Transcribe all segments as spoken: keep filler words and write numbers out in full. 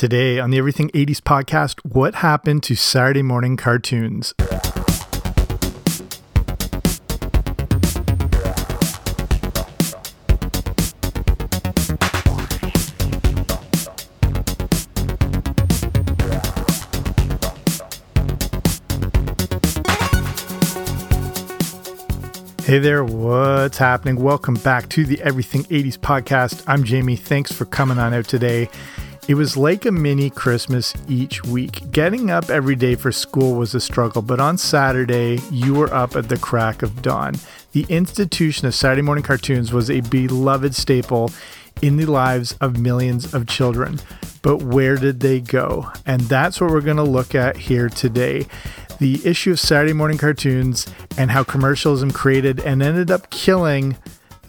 Today on the Everything eighties podcast, what happened to Saturday morning cartoons? Hey there, what's happening? Welcome back to the Everything eighties podcast. I'm Jamie. Thanks for coming on out today. It was like a mini Christmas each week. Getting up every day for school was a struggle, but on Saturday, you were up at the crack of dawn. The institution of Saturday morning cartoons was a beloved staple in the lives of millions of children. But where did they go? And that's what we're going to look at here today. The issue of Saturday morning cartoons and how commercialism created and ended up killing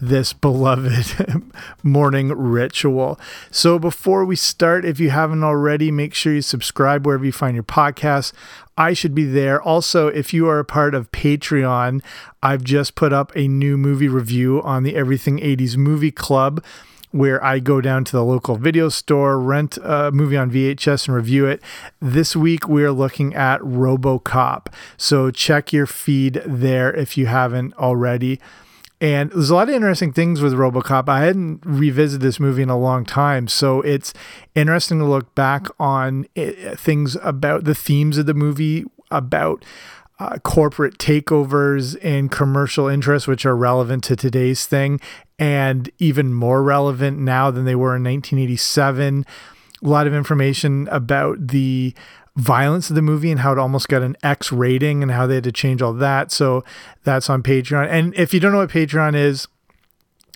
this beloved morning ritual. So before we start, if you haven't already, make sure you subscribe wherever you find your podcasts. I should be there. Also, if you are a part of Patreon, I've just put up a new movie review on the Everything eighties Movie Club, where I go down to the local video store, rent a movie on V H S and review it. This week, we're looking at RoboCop. So check your feed there if you haven't already. And there's a lot of interesting things with RoboCop. I hadn't revisited this movie in a long time, so it's interesting to look back on it, things about the themes of the movie, about uh, corporate takeovers and commercial interests, which are relevant to today's thing, and even more relevant now than they were in nineteen eighty-seven. A lot of information about the violence of the movie and how it almost got an X rating and how they had to change all that. So that's on Patreon. And if you don't know what Patreon is,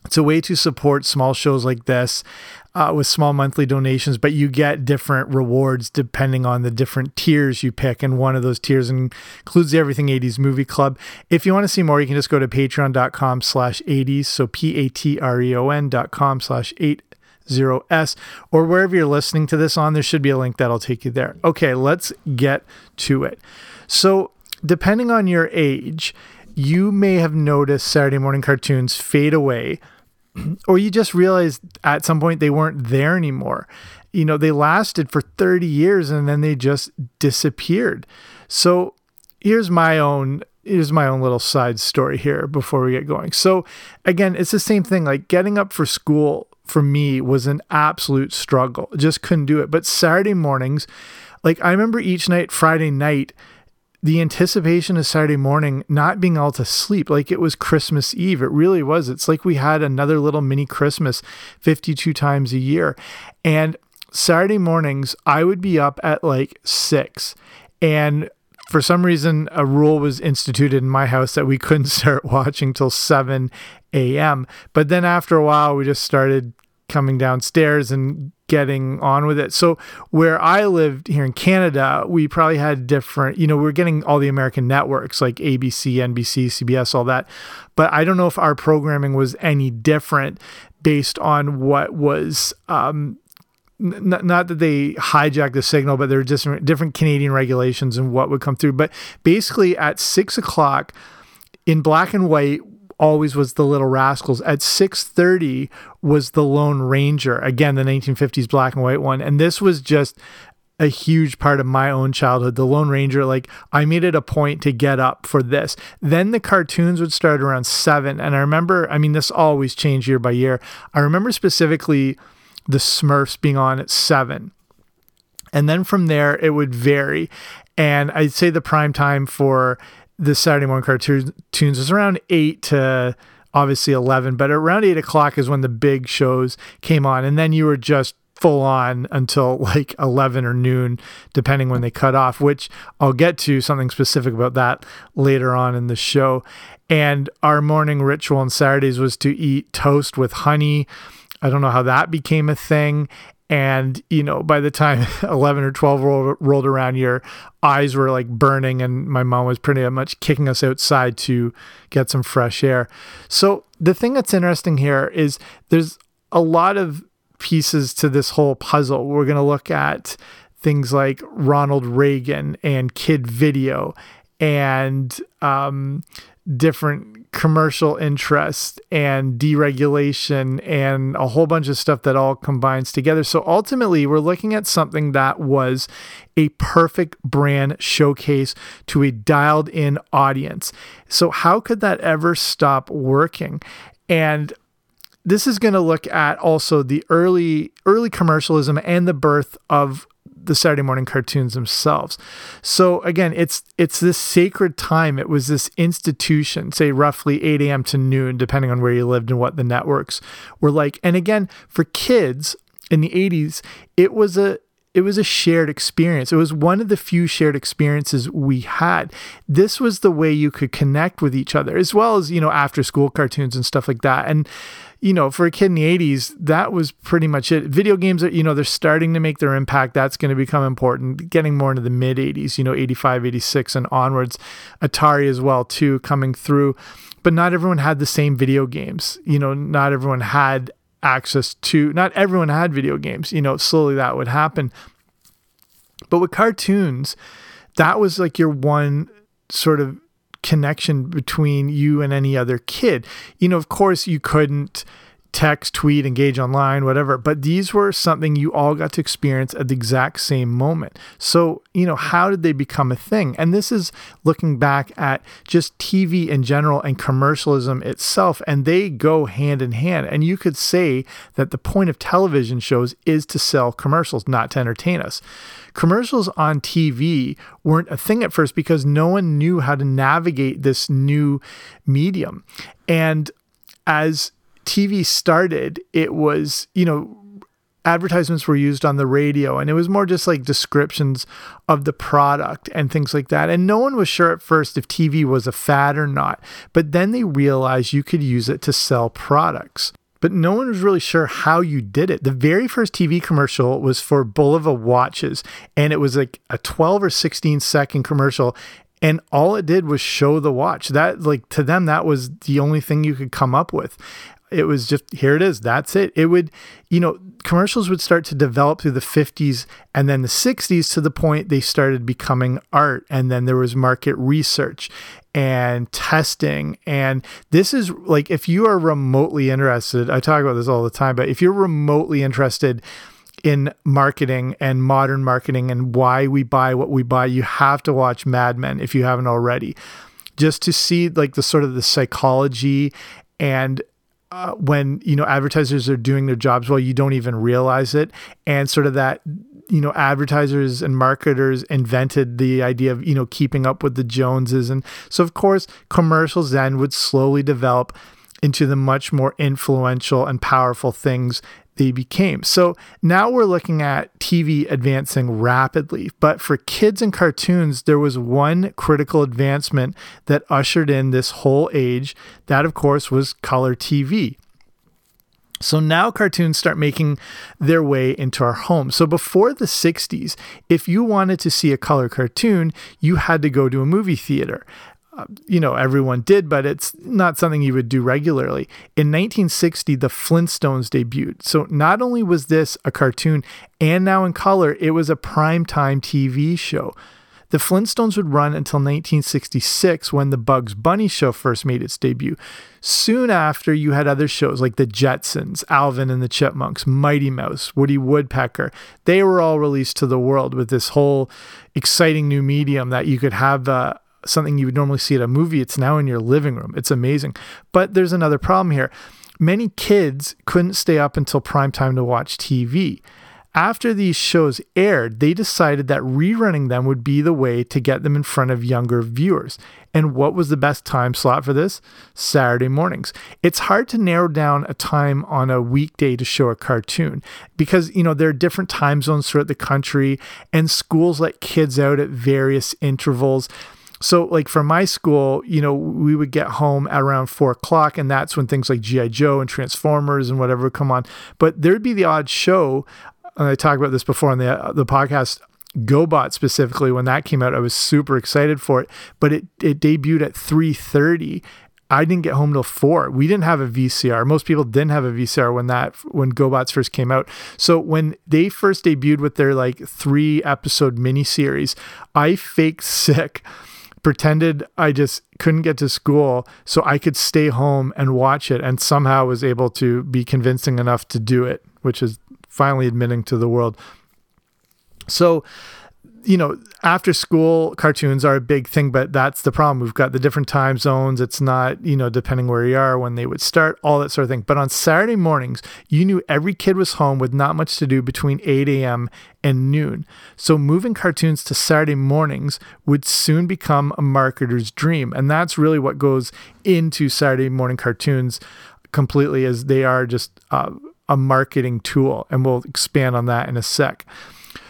it's a way to support small shows like this uh, with small monthly donations, but you get different rewards depending on the different tiers you pick. And one of those tiers includes the Everything eighties Movie Club. If you want to see more, you can just go to patreon.com slash 80s. So P-A-T-R-E-O-N dot com slash 80s. Zero S, or wherever you're listening to this on, there should be a link that'll take you there. Okay, let's get to it. So, depending on your age, you may have noticed Saturday morning cartoons fade away, or you just realized at some point they weren't there anymore. You know, they lasted for thirty years and then they just disappeared. So, here's my own Here's my own little side story here before we get going. So, again, it's the same thing, like getting up for school for me was an absolute struggle. Just couldn't do it. But Saturday mornings, like I remember each night, Friday night, the anticipation of Saturday morning, not being able to sleep, like it was Christmas Eve. It really was. It's like we had another little mini Christmas fifty-two times a year. And Saturday mornings, I would be up at like six. And for some reason, a rule was instituted in my house that we couldn't start watching till seven a.m. But then after a while, we just started coming downstairs and getting on with it. So where I lived here in Canada, we probably had different, you know, we we're getting all the American networks like A B C, N B C, C B S, all that. But I don't know if our programming was any different based on what was um Not, not that they hijacked the signal, but there were just different Canadian regulations and what would come through. But basically at six o'clock in black and white always was The Little Rascals. At six thirty was The Lone Ranger. Again, the nineteen fifties black and white one. And this was just a huge part of my own childhood. The Lone Ranger, like I made it a point to get up for this. Then the cartoons would start around seven. And I remember, I mean, this always changed year by year. I remember specifically The Smurfs being on at seven. And then from there, it would vary. And I'd say the prime time for the Saturday morning cartoons was around eight to obviously eleven, but around eight o'clock is when the big shows came on. And then you were just full on until like eleven or noon, depending when they cut off, which I'll get to something specific about that later on in the show. And our morning ritual on Saturdays was to eat toast with honey. I don't know how that became a thing. And, you know, by the time eleven or twelve roll, rolled around, your eyes were like burning and my mom was pretty much kicking us outside to get some fresh air. So the thing that's interesting here is there's a lot of pieces to this whole puzzle. We're going to look at things like Ronald Reagan and Kidd Video and um, different commercial interest and deregulation and a whole bunch of stuff that all combines together. So ultimately, we're looking at something that was a perfect brand showcase to a dialed-in audience. So how could that ever stop working? And this is going to look at also the early early commercialism and the birth of the Saturday morning cartoons themselves. So again, it's it's this sacred time. It was this institution, say roughly eight a.m. to noon, depending on where you lived and what the networks were like. And again, for kids in the eighties, it was a it was a shared experience. It was one of the few shared experiences we had. This was the way you could connect with each other, as well as, you know, after school cartoons and stuff like that. And you know, for a kid in the eighties, that was pretty much it. Video games, are, you know, they're starting to make their impact. That's going to become important. Getting more into the mid-eighties, you know, eighty-five, eighty-six and onwards. Atari as well, too, coming through. But not everyone had the same video games. You know, not everyone had access to... Not everyone had video games. You know, slowly that would happen. But with cartoons, that was like your one sort of connection between you and any other kid. You know, of course you couldn't text, tweet, engage online, whatever, but these were something you all got to experience at the exact same moment. So, you know, how did they become a thing? And this is looking back at just T V in general and commercialism itself, and they go hand in hand. And you could say that the point of television shows is to sell commercials, not to entertain us. Commercials on T V weren't a thing at first because no one knew how to navigate this new medium. And as T V started, it was, you know, advertisements were used on the radio, and it was more just like descriptions of the product and things like that. And no one was sure at first if T V was a fad or not, but then they realized you could use it to sell products. But no one was really sure how you did it. The very first T V commercial was for Bulova watches, and it was like a twelve or sixteen second commercial. And all it did was show the watch. That, like, to them, that was the only thing you could come up with. It was just, here it is, that's it. It would, you know, commercials would start to develop through the fifties and then the sixties to the point they started becoming art. And then there was market research and testing. And this is like, if you are remotely interested, I talk about this all the time, but if you're remotely interested in marketing and modern marketing and why we buy what we buy, you have to watch Mad Men if you haven't already, just to see like the sort of the psychology and uh, when, you know, advertisers are doing their jobs well, you don't even realize it. And sort of that, you know, advertisers and marketers invented the idea of, you know, keeping up with the Joneses. And so of course, commercials then would slowly develop into the much more influential and powerful things they became. So now we're looking at T V advancing rapidly, but for kids and cartoons, there was one critical advancement that ushered in this whole age. That, of course, was color T V. So now cartoons start making their way into our home. So before the sixties, if you wanted to see a color cartoon, you had to go to a movie theater. You know, everyone did, but it's not something you would do regularly. In nineteen sixty, the Flintstones debuted. So not only was this a cartoon, and now in color, it was a primetime T V show. The Flintstones would run until nineteen sixty-six, when the Bugs Bunny show first made its debut. Soon after, you had other shows like the Jetsons, Alvin and the Chipmunks, Mighty Mouse, Woody Woodpecker. They were all released to the world with this whole exciting new medium that you could have uh, something you would normally see at a movie. It's now in your living room. It's amazing. But there's another problem here. Many kids couldn't stay up until prime time to watch T V. After these shows aired, they decided that rerunning them would be the way to get them in front of younger viewers. And what was the best time slot for this? Saturday mornings. It's hard to narrow down a time on a weekday to show a cartoon because, you know, there are different time zones throughout the country and schools let kids out at various intervals. So like for my school, you know, we would get home at around four o'clock and that's when things like G I Joe and Transformers and whatever would come on. But there'd be the odd show, and I talked about this before on the, the podcast, GoBots specifically, when that came out, I was super excited for it, but it, it debuted at three thirty. I didn't get home till four. We didn't have a V C R. Most people didn't have a V C R when that when GoBots first came out. So when they first debuted with their like three episode miniseries, I faked sick pretended I just couldn't get to school so I could stay home and watch it, and somehow was able to be convincing enough to do it, which is finally admitting to the world. So, you know, after school cartoons are a big thing, but that's the problem. We've got the different time zones. It's not, you know, depending where you are, when they would start, all that sort of thing. But on Saturday mornings, you knew every kid was home with not much to do between eight a.m. and noon. So moving cartoons to Saturday mornings would soon become a marketer's dream. And that's really what goes into Saturday morning cartoons completely, as they are just uh, a marketing tool. And we'll expand on that in a sec.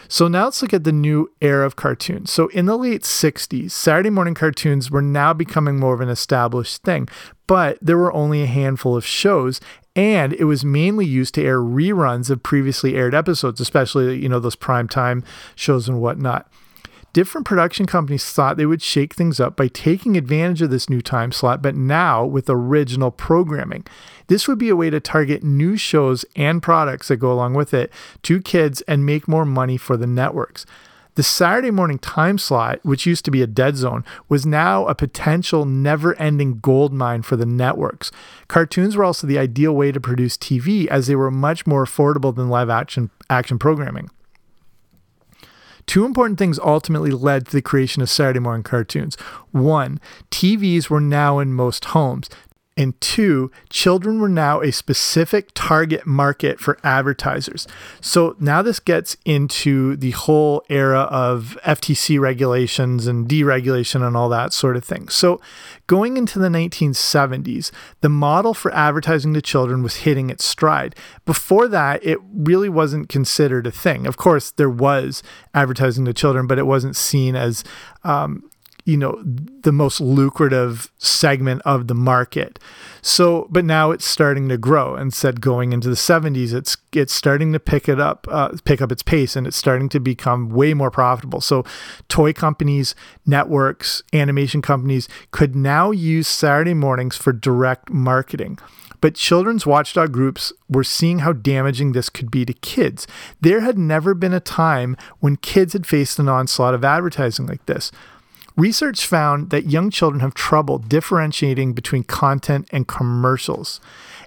So now let's look at the new era of cartoons. So in the late sixties, Saturday morning cartoons were now becoming more of an established thing, but there were only a handful of shows, and it was mainly used to air reruns of previously aired episodes, especially, you know, those primetime shows and whatnot. Different production companies thought they would shake things up by taking advantage of this new time slot, but now with original programming. This would be a way to target new shows and products that go along with it to kids and make more money for the networks. The Saturday morning time slot, which used to be a dead zone, was now a potential never-ending gold mine for the networks. Cartoons were also the ideal way to produce T V, as they were much more affordable than live action action programming. Two important things ultimately led to the creation of Saturday morning cartoons. One, T Vs were now in most homes. And two, children were now a specific target market for advertisers. So now this gets into the whole era of F T C regulations and deregulation and all that sort of thing. So going into the nineteen seventies, the model for advertising to children was hitting its stride. Before that, it really wasn't considered a thing. Of course, there was advertising to children, but it wasn't seen as um, you know, the most lucrative segment of the market. So, but now it's starting to grow, and said going into the seventies, it's it's starting to pick it up, uh, pick up its pace, and it's starting to become way more profitable. So toy companies, networks, animation companies could now use Saturday mornings for direct marketing. But children's watchdog groups were seeing how damaging this could be to kids. There had never been a time when kids had faced an onslaught of advertising like this. Research found that young children have trouble differentiating between content and commercials.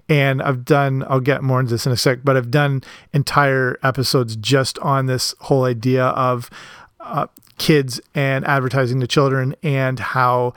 And I've done, I'll get more into this in a sec, but I've done entire episodes just on this whole idea of uh, kids and advertising to children, and how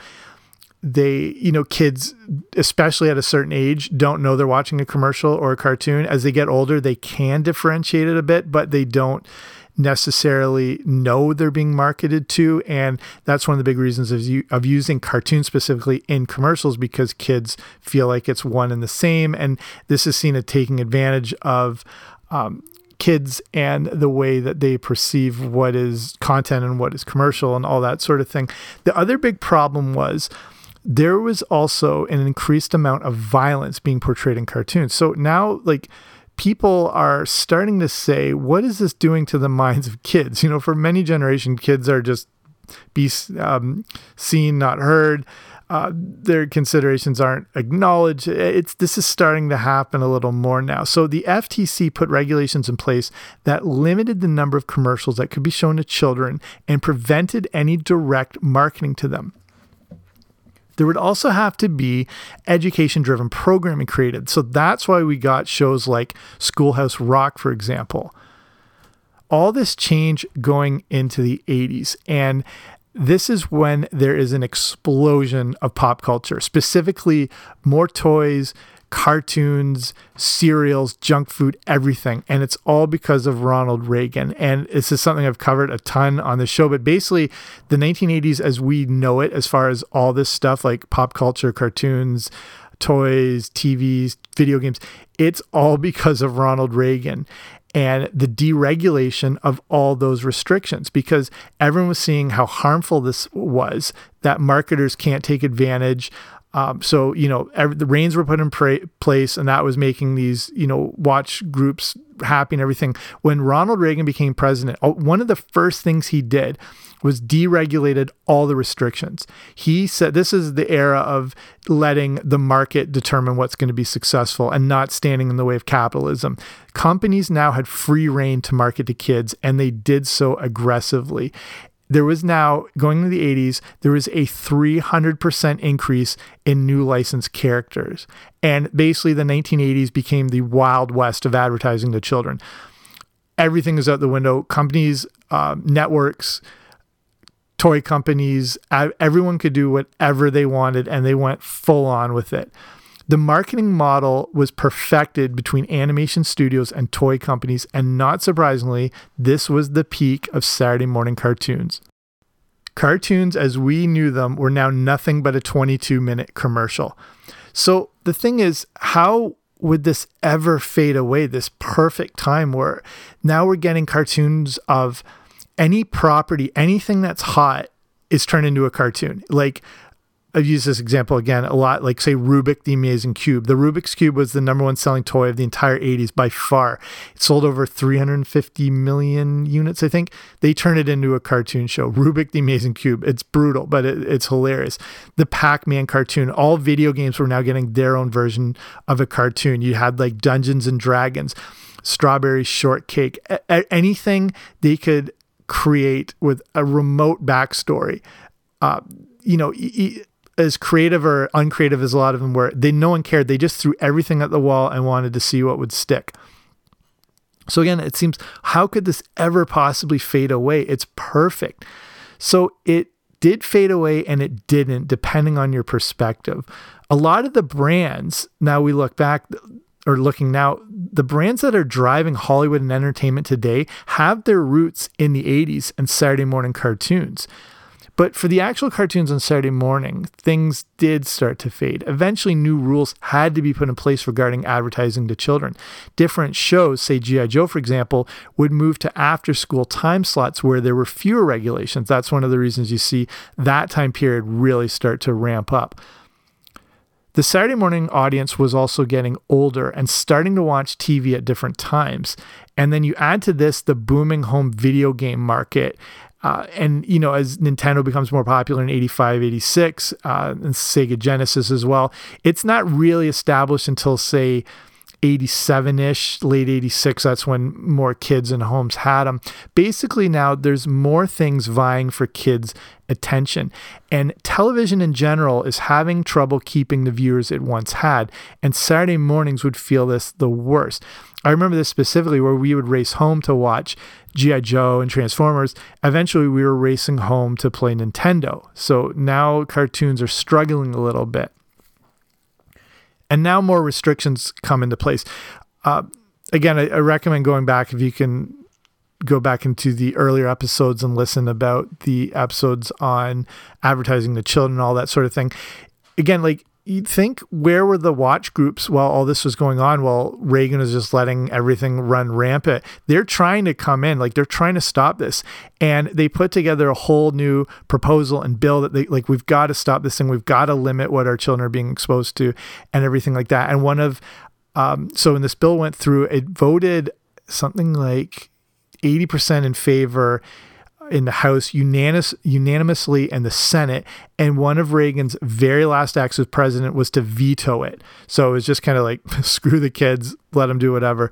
they, you know, kids, especially at a certain age, don't know they're watching a commercial or a cartoon. As they get older, they can differentiate it a bit, but they don't necessarily know they're being marketed to. And that's one of the big reasons of, you, of using cartoons specifically in commercials, because kids feel like it's one and the same. And this is seen as taking advantage of um, kids and the way that they perceive what is content and what is commercial and all that sort of thing. The other big problem was there was also an increased amount of violence being portrayed in cartoons. So now, like, people are starting to say, what is this doing to the minds of kids? You know, for many generations, kids are just be um, seen, not heard. Uh, their considerations aren't acknowledged. It's this is starting to happen a little more now. So the F T C put regulations in place that limited the number of commercials that could be shown to children and prevented any direct marketing to them. There would also have to be education-driven programming created. So that's why we got shows like Schoolhouse Rock, for example. All this change going into the eighties, and this is when there is an explosion of pop culture, specifically more toys, cartoons, cereals, junk food, everything. And it's all because of Ronald Reagan. And this is something I've covered a ton on the show, but basically the nineteen eighties as we know it, as far as all this stuff like pop culture, cartoons, toys, T Vs, video games, it's all because of Ronald Reagan and the deregulation of all those restrictions, because everyone was seeing how harmful this was, that marketers can't take advantage. Um, so, you know, every, the reins were put in pra- place, and that was making these, you know, watch groups happy and everything. When Ronald Reagan became president, one of the first things he did was deregulated all the restrictions. He said this is the era of letting the market determine what's going to be successful and not standing in the way of capitalism. Companies now had free rein to market to kids, and they did so aggressively. there was now, going to the eighties, there was a three hundred percent increase in new licensed characters. And basically the nineteen eighties became the Wild West of advertising to children. Everything is out the window. Companies, uh, networks, toy companies, everyone could do whatever they wanted, and they went full on with it. The marketing model was perfected between animation studios and toy companies, and not surprisingly, this was the peak of Saturday morning cartoons. Cartoons as we knew them were now nothing but a twenty-two minute commercial. So the thing is, how would this ever fade away, this perfect time where now we're getting cartoons of any property, anything that's hot is turned into a cartoon? Like, I've used this example again a lot, like say Rubik the Amazing Cube. The Rubik's Cube was the number one selling toy of the entire eighties by far. It sold over three hundred fifty million units, I think. They turned it into a cartoon show. Rubik the Amazing Cube. It's brutal, but it, it's hilarious. The Pac-Man cartoon. All video games were now getting their own version of a cartoon. You had like Dungeons and Dragons, Strawberry Shortcake, a- anything they could create with a remote backstory. Uh, you know, e- e- as creative or uncreative as a lot of them were, they no one cared. They just threw everything at the wall and wanted to see what would stick. So again, it seems, how could this ever possibly fade away? It's perfect. So it did fade away, and it didn't, depending on your perspective. A lot of the brands, now we look back, or looking now, the brands that are driving Hollywood and entertainment today have their roots in the eighties and Saturday morning cartoons. But for the actual cartoons on Saturday morning, things did start to fade. Eventually, new rules had to be put in place regarding advertising to children. Different shows, say G I Joe, for example, would move to after-school time slots where there were fewer regulations. That's one of the reasons you see that time period really start to ramp up. The Saturday morning audience was also getting older and starting to watch T V at different times. And then you add to this the booming home video game market. Uh, and, you know, as Nintendo becomes more popular in eighty-five, eighty-six, uh, and Sega Genesis as well, it's not really established until, say, eighty-seven-ish, late eighty-six. That's when more kids in homes had them. Basically, now there's more things vying for kids' attention. And television in general is having trouble keeping the viewers it once had. And Saturday mornings would feel this the worst. I remember this specifically where we would race home to watch G I Joe and Transformers. Eventually, we were racing home to play Nintendo. So now cartoons are struggling a little bit. And now more restrictions come into place. Uh, again, I, I recommend going back, if you can go back into the earlier episodes and listen about the episodes on advertising to children, all that sort of thing. Again, like, you'd think, where were the watch groups while all this was going on, while Reagan was just letting everything run rampant? They're trying to come in, like they're trying to stop this. And they put together a whole new proposal and bill that they, like, we've got to stop this thing. We've got to limit what our children are being exposed to and everything like that. And one of, um, so when this bill went through, it voted something like eighty percent in favor in the House unanimous, unanimously and the Senate. And one of Reagan's very last acts as president was to veto it. So it was just kind of like, screw the kids, let them do whatever.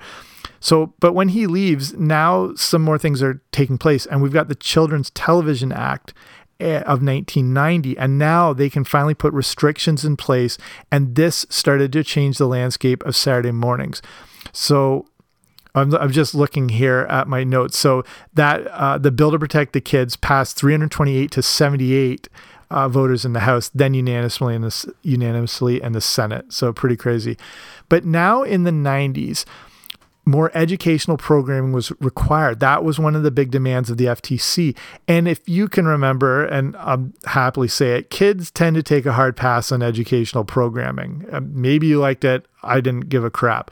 So, but when he leaves, now some more things are taking place. And we've got the Children's Television Act of nineteen ninety. And now they can finally put restrictions in place. And this started to change the landscape of Saturday mornings. So I'm, I'm just looking here at my notes. So that uh, the bill to protect the kids passed three hundred twenty-eight to seventy-eight uh, voters in the House, then unanimously in the unanimously in the Senate. So pretty crazy. But now in the nineties, more educational programming was required. That was one of the big demands of the F T C. And if you can remember, and I'll happily say it, kids tend to take a hard pass on educational programming. Uh, maybe you liked it. I didn't give a crap.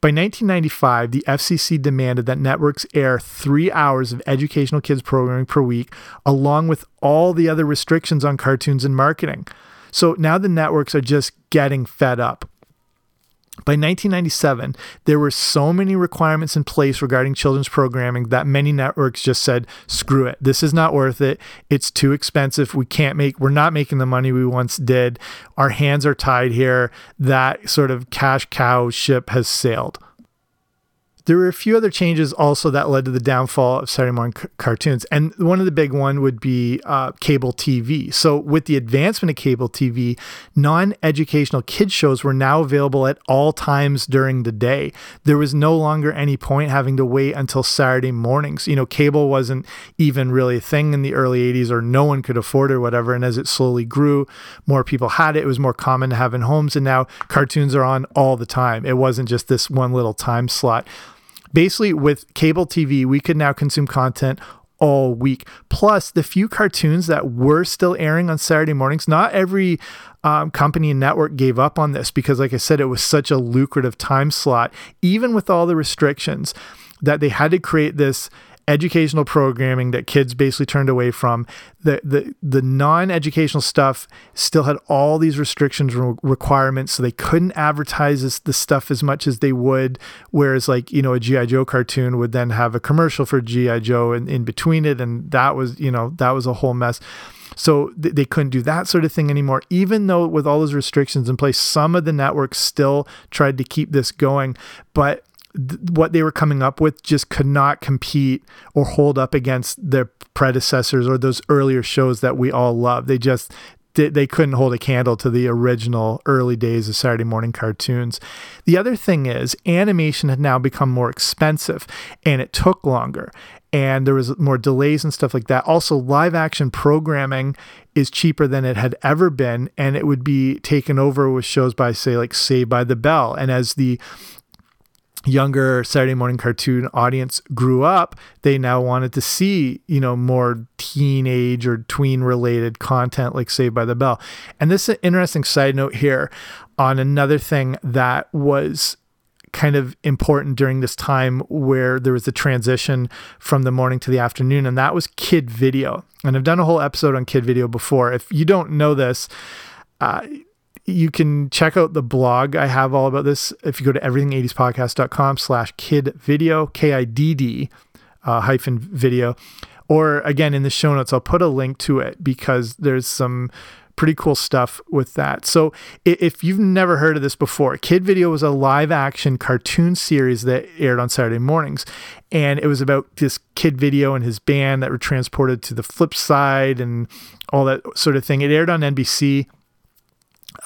By nineteen ninety-five, the F C C demanded that networks air three hours of educational kids programming per week, along with all the other restrictions on cartoons and marketing. So now the networks are just getting fed up. By nineteen ninety-seven, there were so many requirements in place regarding children's programming that many networks just said, screw it. This is not worth it. It's too expensive. We can't make, we're not making the money we once did. Our hands are tied here. That sort of cash cow ship has sailed. There were a few other changes also that led to the downfall of Saturday morning c- cartoons. And one of the big one would be uh, cable T V. So with the advancement of cable T V, non-educational kids shows were now available at all times during the day. There was no longer any point having to wait until Saturday mornings. You know, cable wasn't even really a thing in the early eighties, or no one could afford it or whatever. And as it slowly grew, more people had it. It was more common to have in homes. And now cartoons are on all the time. It wasn't just this one little time slot. Basically, with cable T V, we could now consume content all week. Plus, the few cartoons that were still airing on Saturday mornings, not every um, company and network gave up on this because, like I said, it was such a lucrative time slot, even with all the restrictions, that they had to create this educational programming that kids basically turned away from. The the the non-educational stuff still had all these restrictions and requirements, so they couldn't advertise this, this stuff as much as they would, whereas, like, you know, a G I Joe cartoon would then have a commercial for G I Joe in, in between it, and that was, you know, that was a whole mess. So th- they couldn't do that sort of thing anymore. Even though with all those restrictions in place, some of the networks still tried to keep this going, but what they were coming up with just could not compete or hold up against their predecessors or those earlier shows that we all love. They just they couldn't hold a candle to the original early days of Saturday morning cartoons. The other thing is, animation had now become more expensive, and it took longer, and there was more delays and stuff like that. Also, live action programming is cheaper than it had ever been, and it would be taken over with shows by, say, like Saved by the Bell. And as the younger Saturday morning cartoon audience grew up, they now wanted to see, you know, more teenage or tween related content like Saved by the Bell. And this is an interesting side note here on another thing that was kind of important during this time where there was the transition from the morning to the afternoon, and that was Kidd Video. And I've done a whole episode on Kidd Video before. If you don't know this, uh, you can check out the blog I have all about this. If you go to everything eighties podcast dot com slash Kidd Video, K I D D uh, hyphen video. Or again, in the show notes, I'll put a link to it because there's some pretty cool stuff with that. So if you've never heard of this before, Kidd Video was a live action cartoon series that aired on Saturday mornings. And it was about this Kidd Video and his band that were transported to the flip side and all that sort of thing. It aired on N B C.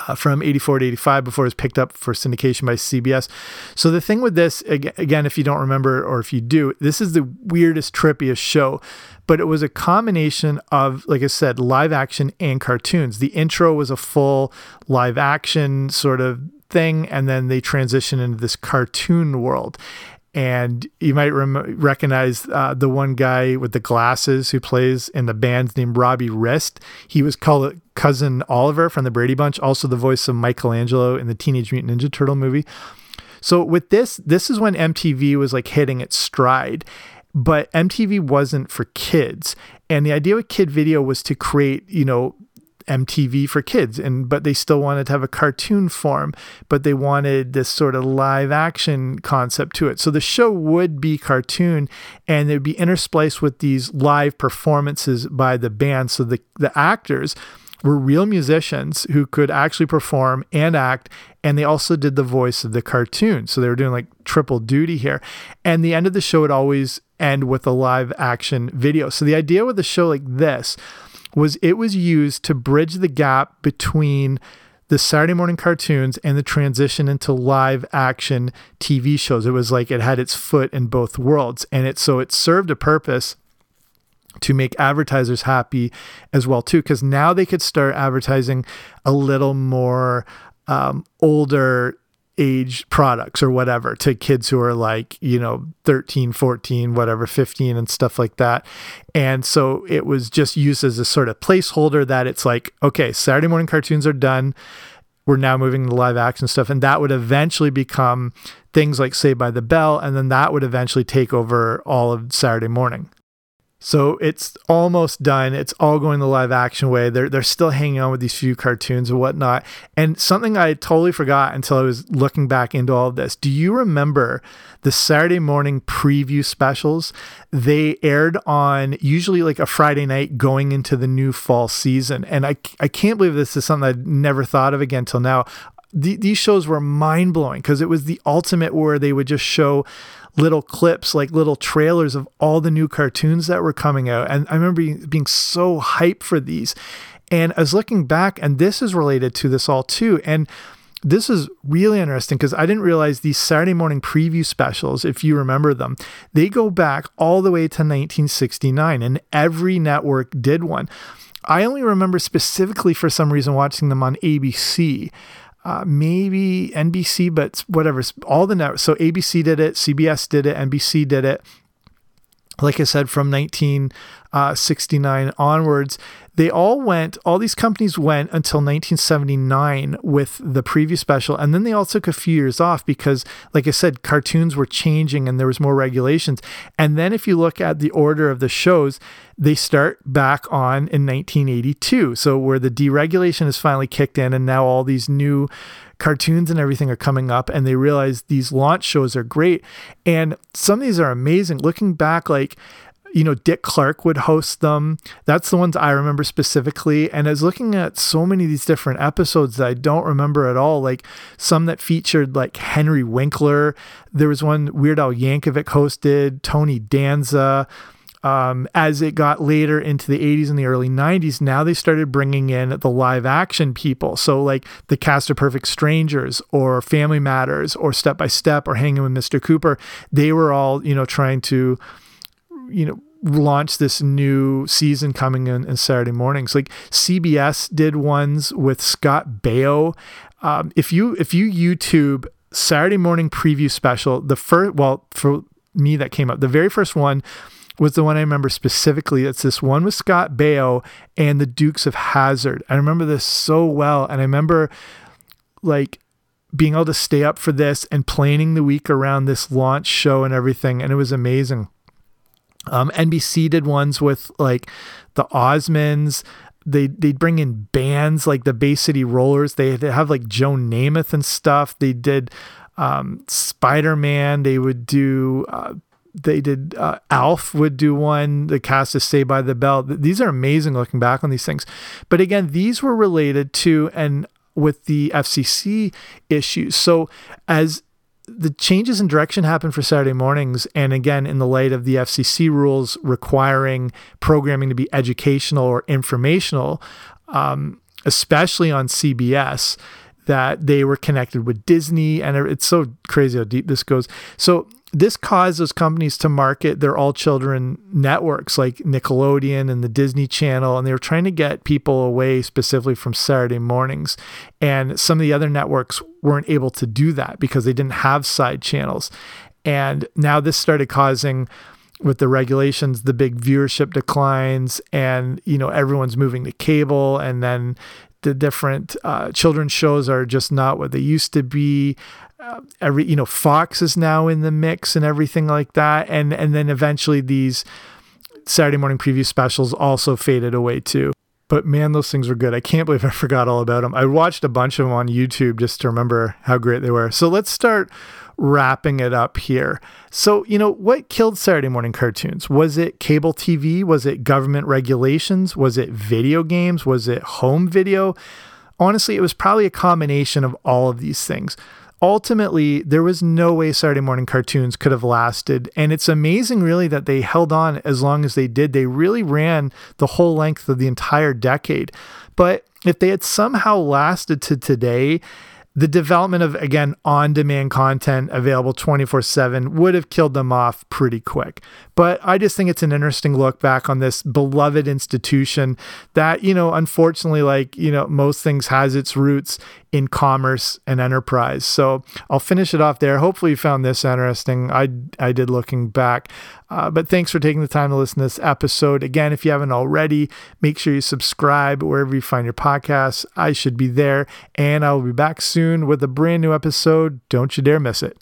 Uh, from eighty-four to eighty-five before it was picked up for syndication by C B S. So the thing with this, again, if you don't remember, or if you do, this is the weirdest, trippiest show, but it was a combination of, like I said, live action and cartoons. The intro was a full live action sort of thing, and then they transitioned into this cartoon world. And you might rem- recognize uh, the one guy with the glasses who plays in the band's named Robbie Rist. He was called Cousin Oliver from the Brady Bunch, also the voice of Michelangelo in the Teenage Mutant Ninja Turtle movie. So with this, this is when M T V was like hitting its stride, but M T V wasn't for kids. And the idea with Kidd Video was to create, you know, M T V for kids, and but they still wanted to have a cartoon form, but they wanted this sort of live action concept to it. So the show would be cartoon, and it would be interspliced with these live performances by the band. So the, the actors were real musicians who could actually perform and act, and they also did the voice of the cartoon. So they were doing like triple duty here. And the end of the show would always end with a live action video. So the idea with a show like this was it was used to bridge the gap between the Saturday morning cartoons and the transition into live action T V shows. It was like it had its foot in both worlds. And it so it served a purpose to make advertisers happy as well too, because now they could start advertising a little more um, older age products or whatever to kids who are like, you know, thirteen, fourteen, whatever, fifteen and stuff like that. And so it was just used as a sort of placeholder that it's like, okay, Saturday morning cartoons are done. We're now moving to live action stuff. And that would eventually become things like Saved by the Bell. And then that would eventually take over all of Saturday morning. So it's almost done. It's all going the live action way. They're they're still hanging on with these few cartoons and whatnot. And something I totally forgot until I was looking back into all of this. Do you remember the Saturday morning preview specials? They aired on usually like a Friday night going into the new fall season. And I, I can't believe this is something I'd never thought of again till now. the, these shows were mind blowing because it was the ultimate where they would just show little clips, like little trailers of all the new cartoons that were coming out. And I remember being, being so hyped for these. And I was looking back, and this is related to this all too. And this is really interesting because I didn't realize these Saturday morning preview specials, if you remember them, they go back all the way to nineteen sixty-nine, and every network did one. I only remember specifically for some reason watching them on A B C, uh, maybe N B C, but whatever, all the networks. So A B C did it, C B S did it, N B C did it. Like I said, from nineteen sixty-nine onwards, they all went, all these companies went until nineteen seventy-nine with the preview special. And then they all took a few years off because, like I said, cartoons were changing and there was more regulations. And then if you look at the order of the shows, they start back on in nineteen eighty-two. So where the deregulation is finally kicked in, and now all these new cartoons and everything are coming up, and they realize these launch shows are great. And some of these are amazing. Looking back, like, you know, Dick Clark would host them. That's the ones I remember specifically. And I was looking at so many of these different episodes that I don't remember at all. Like some that featured like Henry Winkler. There was one Weird Al Yankovic hosted, Tony Danza. Um, as it got later into the eighties and the early nineties, now they started bringing in the live action people. So like the cast of Perfect Strangers or Family Matters or Step by Step or Hanging with Mister Cooper, they were all, you know, trying to, you know, launch this new season coming in, in Saturday mornings. Like C B S did ones with Scott Baio. Um, if you, if you YouTube Saturday morning preview special, the first, well, for me that came up, the very first one was the one I remember specifically. It's this one with Scott Baio and the Dukes of Hazzard. I remember this so well. And I remember like being able to stay up for this and planning the week around this launch show and everything. And it was amazing. Um, N B C did ones with like the Osmonds. They, they'd bring in bands like the Bay City Rollers. They, they have like Joe Namath and stuff. They did um, Spider-Man. They would do, uh, they did, uh, Alf would do one, the cast of Saved by the Bell. These are amazing looking back on these things. But again, these were related to, and with the F C C issues. So as the changes in direction happened for Saturday mornings, and again, in the light of the F C C rules requiring programming to be educational or informational, um, especially on C B S, that they were connected with Disney, and it's so crazy how deep this goes. So this caused those companies to market their all-children networks like Nickelodeon and the Disney Channel, and they were trying to get people away specifically from Saturday mornings. And some of the other networks weren't able to do that because they didn't have side channels. And now this started causing, with the regulations, the big viewership declines, and, you know, everyone's moving to cable, and then the different uh, children's shows are just not what they used to be. Uh, every, you know, Fox is now in the mix and everything like that. And, and then eventually these Saturday morning preview specials also faded away too. But man, those things were good. I can't believe I forgot all about them. I watched a bunch of them on YouTube just to remember how great they were. So let's start wrapping it up here. So, you know, what killed Saturday morning cartoons? Was it cable T V? Was it government regulations? Was it video games? Was it home video? Honestly, it was probably a combination of all of these things. Ultimately, there was no way Saturday morning cartoons could have lasted. And it's amazing, really, that they held on as long as they did. They really ran the whole length of the entire decade. But if they had somehow lasted to today, the development of, again, on-demand content available twenty-four seven would have killed them off pretty quick. But I just think it's an interesting look back on this beloved institution that, you know, unfortunately, like, you know, most things has its roots in commerce and enterprise. So I'll finish it off there. Hopefully you found this interesting. I, I did looking back. Uh, but thanks for taking the time to listen to this episode. Again, if you haven't already, make sure you subscribe wherever you find your podcasts. I should be there, and I'll be back soon with a brand new episode. Don't you dare miss it.